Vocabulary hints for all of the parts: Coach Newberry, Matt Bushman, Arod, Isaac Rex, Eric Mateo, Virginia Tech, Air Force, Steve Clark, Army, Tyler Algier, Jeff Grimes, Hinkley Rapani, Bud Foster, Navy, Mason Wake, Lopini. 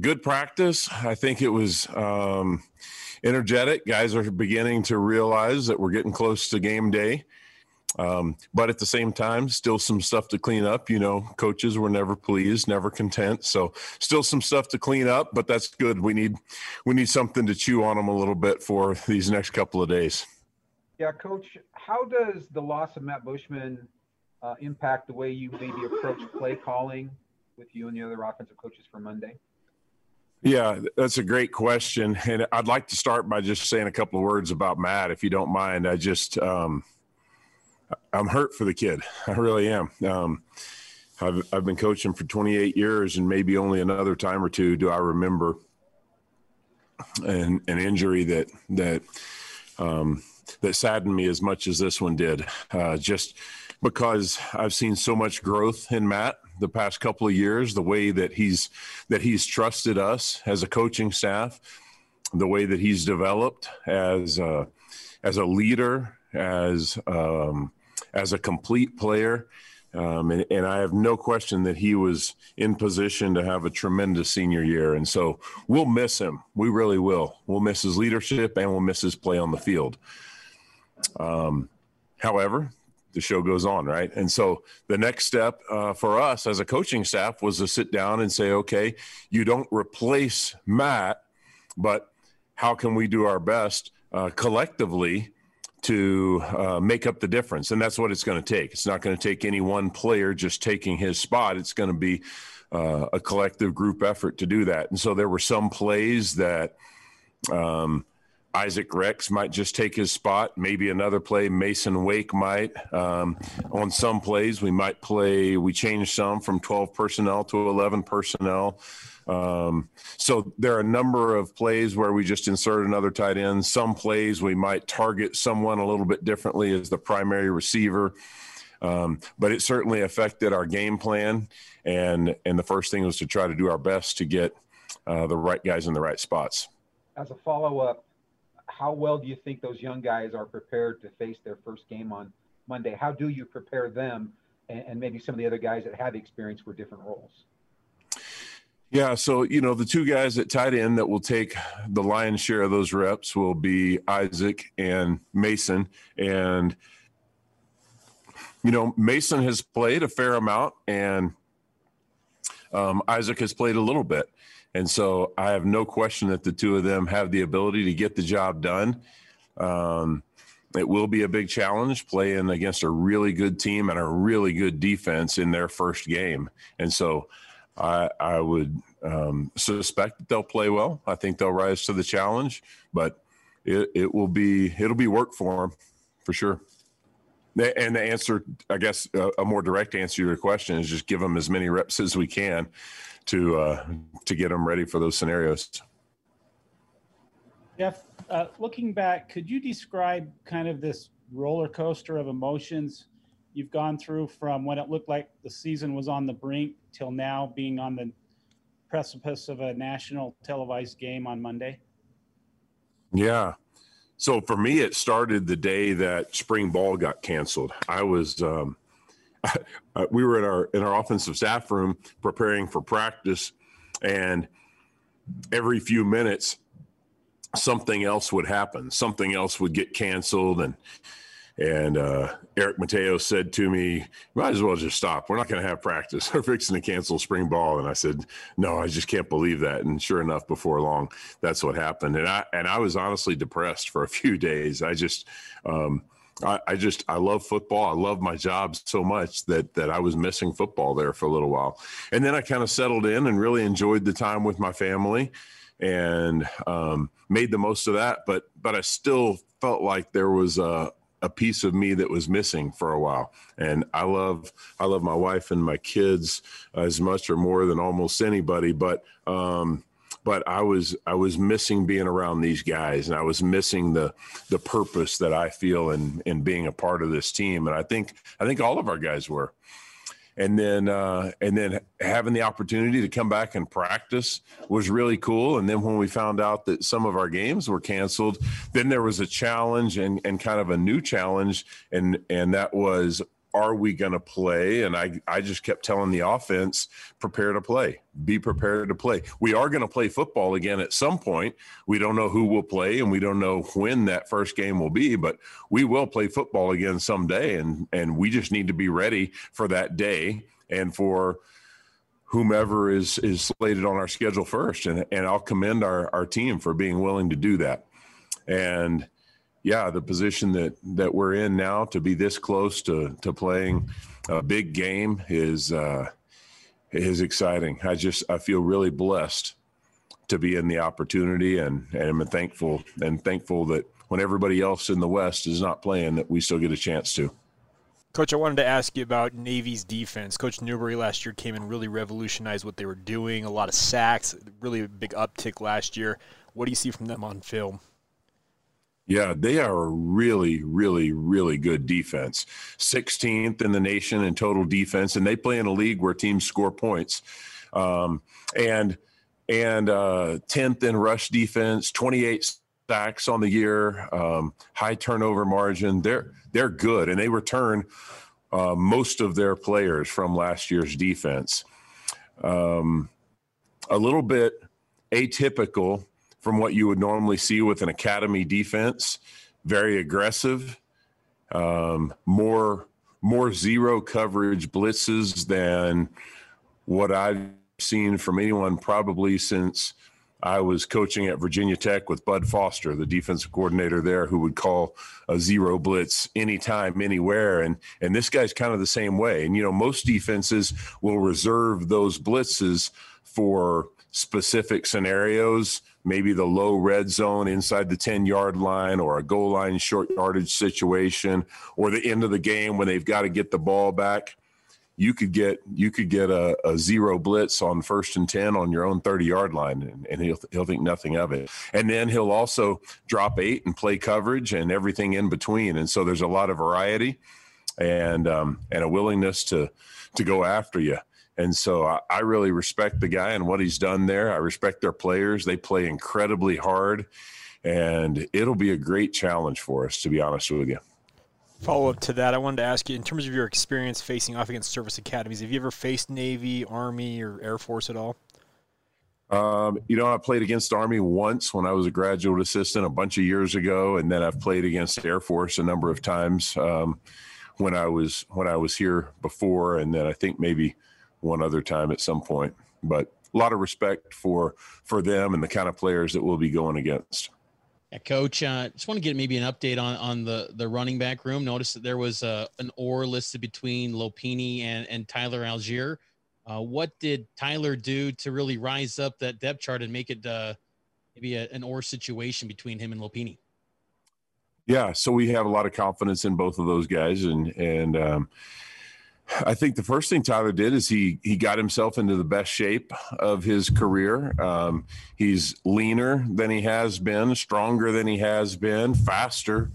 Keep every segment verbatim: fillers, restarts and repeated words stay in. good practice. I think it was um, energetic. Guys are beginning to realize that we're getting close to game day. Um, but at the same time, still some stuff to clean up. You know, coaches were never pleased, never content. So still some stuff to clean up, but that's good. We need, we need something to chew on them a little bit for these next couple of days. Yeah, Coach, how does the loss of Matt Bushman uh, impact the way you maybe approach play calling with you and the other offensive coaches for Monday? Yeah, that's a great question. And I'd like to start by just saying a couple of words about Matt, if you don't mind. I just, um, I'm hurt for the kid. I really am. Um, I've, I've been coaching for twenty-eight years, and maybe only another time or two do I remember an, an injury that, that, um, that saddened me as much as this one did, uh, just because I've seen so much growth in Matt the past couple of years, the way that he's, that he's trusted us as a coaching staff, the way that he's developed as a, as a leader, as um, as a complete player. Um, and, and I have no question that he was in position to have a tremendous senior year. And so we'll miss him. We really will. We'll miss his leadership, and we'll miss his play on the field. Um, however, the show goes on, right? And so the next step uh, for us as a coaching staff was to sit down and say, okay, you don't replace Matt, but how can we do our best uh, collectively to uh, make up the difference? And that's what it's going to take. It's not going to take any one player just taking his spot. It's going to be uh, a collective group effort to do that. And so there were some plays that um, Isaac Rex might just take his spot. Maybe another play, Mason Wake might. Um, on some plays, we might play, we change some from twelve personnel to eleven personnel. Um, so there are a number of plays where we just insert another tight end. Some plays we might target someone a little bit differently as the primary receiver. Um, but it certainly affected our game plan. And, and the first thing was to try to do our best to get uh, the right guys in the right spots. As a follow-up, how well do you think those young guys are prepared to face their first game on Monday? How do you prepare them and, and maybe some of the other guys that have experience for different roles? Yeah, so, you know, the two guys at tight end that will take the lion's share of those reps will be Isaac and Mason. And, you know, Mason has played a fair amount, and um, Isaac has played a little bit. And so I have no question that the two of them have the ability to get the job done. Um, it will be a big challenge playing against a really good team and a really good defense in their first game. And so – I, I would um, suspect that they'll play well. I think they'll rise to the challenge, but it, it will be it'll be work for them for sure. And the answer, I guess, uh, a more direct answer to your question is just give them as many reps as we can to uh, to get them ready for those scenarios. Jeff, uh, looking back, could you describe kind of this roller coaster of emotions you've gone through from when it looked like the season was on the brink till now being on the precipice of a national televised game on Monday? Yeah. So for me, it started the day that spring ball got canceled. I was, um, I, we were in our, in our offensive staff room preparing for practice, and every few minutes something else would happen. Something else would get canceled. And, And uh, Eric Mateo said to me, might as well just stop. We're not going to have practice. We're fixing to cancel spring ball. And I said, no, I just can't believe that. And sure enough, before long, that's what happened. And I and I was honestly depressed for a few days. I just um, I, I just I love football. I love my job so much that that I was missing football there for a little while. And then I kind of settled in and really enjoyed the time with my family and um, made the most of that. But but I still felt like there was a a piece of me that was missing for a while. And I love, I love my wife and my kids as much or more than almost anybody. But, um, but I was, I was missing being around these guys, and I was missing the, the purpose that I feel in, in being a part of this team. And I think, I think all of our guys were. And then, uh, and then having the opportunity to come back and practice was really cool. And then when we found out that some of our games were canceled, then there was a challenge and, and kind of a new challenge. And, and that was are we going to play? And I, I just kept telling the offense, prepare to play, be prepared to play. We are going to play football again at some point. We don't know who will play and we don't know when that first game will be, but we will play football again someday. And, and we just need to be ready for that day and for whomever is, is slated on our schedule first. And, and I'll commend our, our team for being willing to do that. And yeah, the position that, that we're in now to be this close to, to playing a big game is uh, is exciting. I just I feel really blessed to be in the opportunity, and, and I'm thankful and thankful that when everybody else in the West is not playing, that we still get a chance to. Coach, I wanted to ask you about Navy's defense. Coach Newberry last year came and really revolutionized what they were doing. A lot of sacks, really a big uptick last year. What do you see from them on film? Yeah, they are a really, really, really good defense. sixteenth in the nation in total defense, and they play in a league where teams score points. Um, and and uh, tenth in rush defense, twenty-eight sacks on the year, um, high turnover margin. They're they're good, and they return uh, most of their players from last year's defense. Um, a little bit atypical from what you would normally see with an academy defense, very aggressive, um, more more zero coverage blitzes than what I've seen from anyone probably since I was coaching at Virginia Tech with Bud Foster, the defensive coordinator there, who would call a zero blitz anytime, anywhere. And, and this guy's kind of the same way. And, you know, most defenses will reserve those blitzes for specific scenarios, maybe the low red zone inside the ten-yard line or a goal line short yardage situation or the end of the game when they've got to get the ball back. You could get you could get a, a zero blitz on first and ten on your own thirty-yard line, and, and he'll, he'll think nothing of it. And then he'll also drop eight and play coverage and everything in between. And so there's a lot of variety and um, and a willingness to to go after you. And so I, I really respect the guy and what he's done there. I respect their players. They play incredibly hard, and it'll be a great challenge for us, to be honest with you. Follow up to that, I wanted to ask you, in terms of your experience facing off against service academies, have you ever faced Navy, Army, or Air Force at all? Um, you know, I played against Army once when I was a graduate assistant a bunch of years ago, and then I've played against Air Force a number of times um, when I was when I was here before, and then I think maybe – one other time at some point, but a lot of respect for, for them and the kind of players that we'll be going against. Yeah, Coach, I uh, just want to get maybe an update on, on the, the running back room. Notice that there was uh, an or listed between Lopini and, and Tyler Algier. Uh, what did Tyler do to really rise up that depth chart and make it uh, maybe a, an or situation between him and Lopini? Yeah. So we have a lot of confidence in both of those guys. And, and, um, I think the first thing Tyler did is he he got himself into the best shape of his career. Um, he's leaner than he has been, stronger than he has been, faster.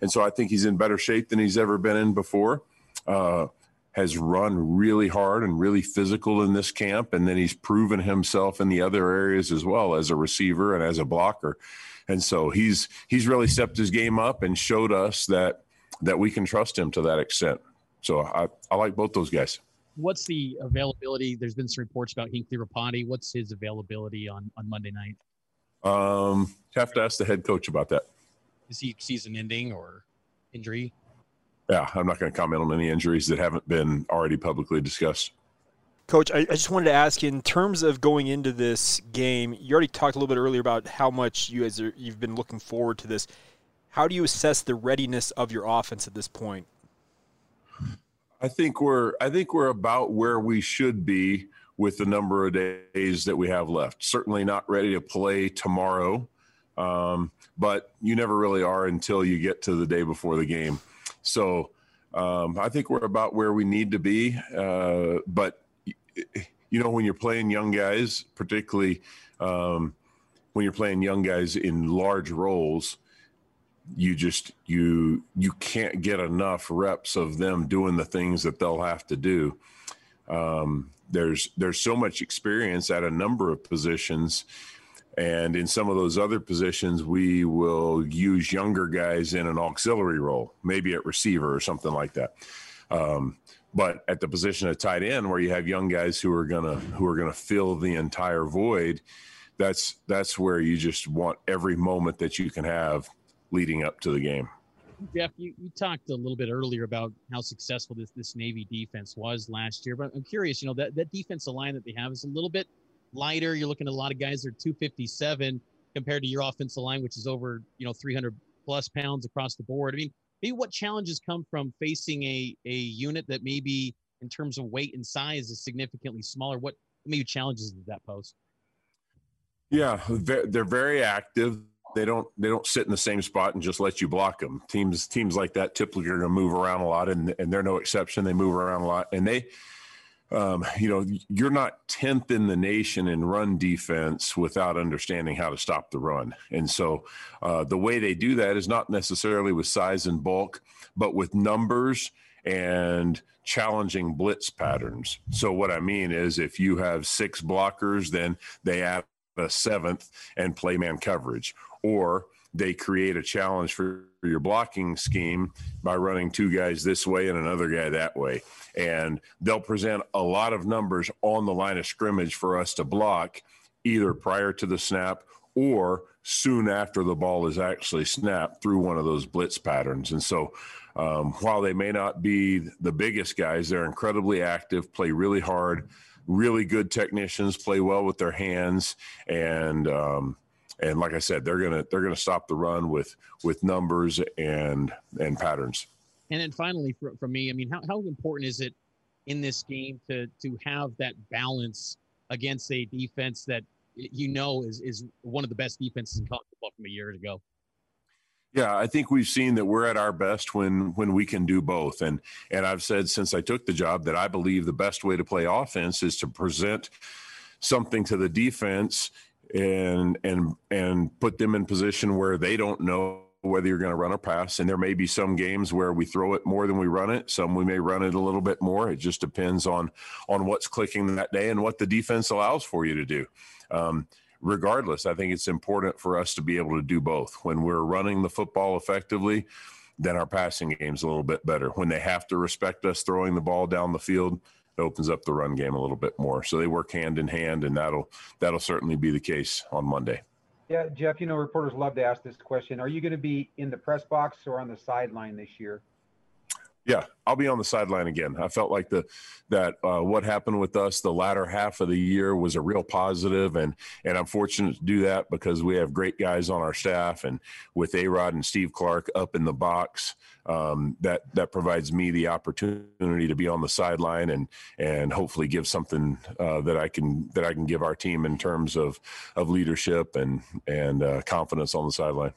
And so I think he's in better shape than he's ever been in before. Uh, has run really hard and really physical in this camp. And then he's proven himself in the other areas as well, as a receiver and as a blocker. And so he's he's really stepped his game up and showed us that that we can trust him to that extent. So I, I like both those guys. What's the availability? There's been some reports about Hinkley Rapani. What's his availability on, on Monday night? Um, have to ask the head coach about that. Is he season ending or injury? Yeah, I'm not going to comment on any injuries that haven't been already publicly discussed. Coach, I, I just wanted to ask you, in terms of going into this game, you already talked a little bit earlier about how much you guys are, you've been looking forward to this. How do you assess the readiness of your offense at this point? I think we're I think we're about where we should be with the number of days that we have left. Certainly not ready to play tomorrow, um, but you never really are until you get to the day before the game. So um, I think we're about where we need to be. Uh, but, you know, when you're playing young guys, particularly um, when you're playing young guys in large roles, you just you you can't get enough reps of them doing the things that they'll have to do. Um, there's there's so much experience at a number of positions, and in some of those other positions, we will use younger guys in an auxiliary role, maybe at receiver or something like that. Um, but at the position of tight end, where you have young guys who are gonna who are gonna fill the entire void, that's that's where you just want every moment that you can have leading up to the game. Jeff, you, you talked a little bit earlier about how successful this, this Navy defense was last year, but I'm curious, you know, that, that defensive line that they have is a little bit lighter. You're looking at a lot of guys that are two fifty-seven compared to your offensive line, which is over, you know, three hundred plus pounds across the board. I mean, maybe what challenges come from facing a, a unit that maybe in terms of weight and size is significantly smaller? What maybe challenges does that pose? Yeah, they're very active. They don't they don't sit in the same spot and just let you block them. Teams teams like that typically are going to move around a lot, and, and they're no exception. They move around a lot, and they, um, you know, you're not tenth in the nation in run defense without understanding how to stop the run. And so uh, the way they do that is not necessarily with size and bulk, but with numbers and challenging blitz patterns. So what I mean is, if you have six blockers, then they add a seventh and play man coverage, or they create a challenge for your blocking scheme by running two guys this way and another guy that way. And they'll present a lot of numbers on the line of scrimmage for us to block, either prior to the snap or soon after the ball is actually snapped through one of those blitz patterns. And so um, while they may not be the biggest guys, they're incredibly active, play really hard, really good technicians, play well with their hands. And, um, and like I said, they're going to, they're going to stop the run with, with numbers and, and patterns. And then finally for, for me, I mean, how, how important is it in this game to, to have that balance against a defense that, you know, is, is one of the best defenses in college football from a year ago? Yeah, I think we've seen that we're at our best when when we can do both. And and I've said since I took the job that I believe the best way to play offense is to present something to the defense and and and put them in position where they don't know whether you're going to run or pass. And there may be some games where we throw it more than we run it. Some we may run it a little bit more. It just depends on on what's clicking that day and what the defense allows for you to do. Um Regardless, I think it's important for us to be able to do both. When we're running the football effectively, then our passing game's a little bit better. When they have to respect us throwing the ball down the field, it opens up the run game a little bit more. So they work hand in hand, and that'll that'll certainly be the case on Monday. Yeah, Jeff, you know, reporters love to ask this question. Are you going to be in the press box or on the sideline this year? Yeah, I'll be on the sideline again. I felt like the that uh, what happened with us the latter half of the year was a real positive, and and I'm fortunate to do that because we have great guys on our staff, and with Arod and Steve Clark up in the box, um, that that provides me the opportunity to be on the sideline and and hopefully give something uh, that I can that I can give our team in terms of of leadership and and uh, confidence on the sideline.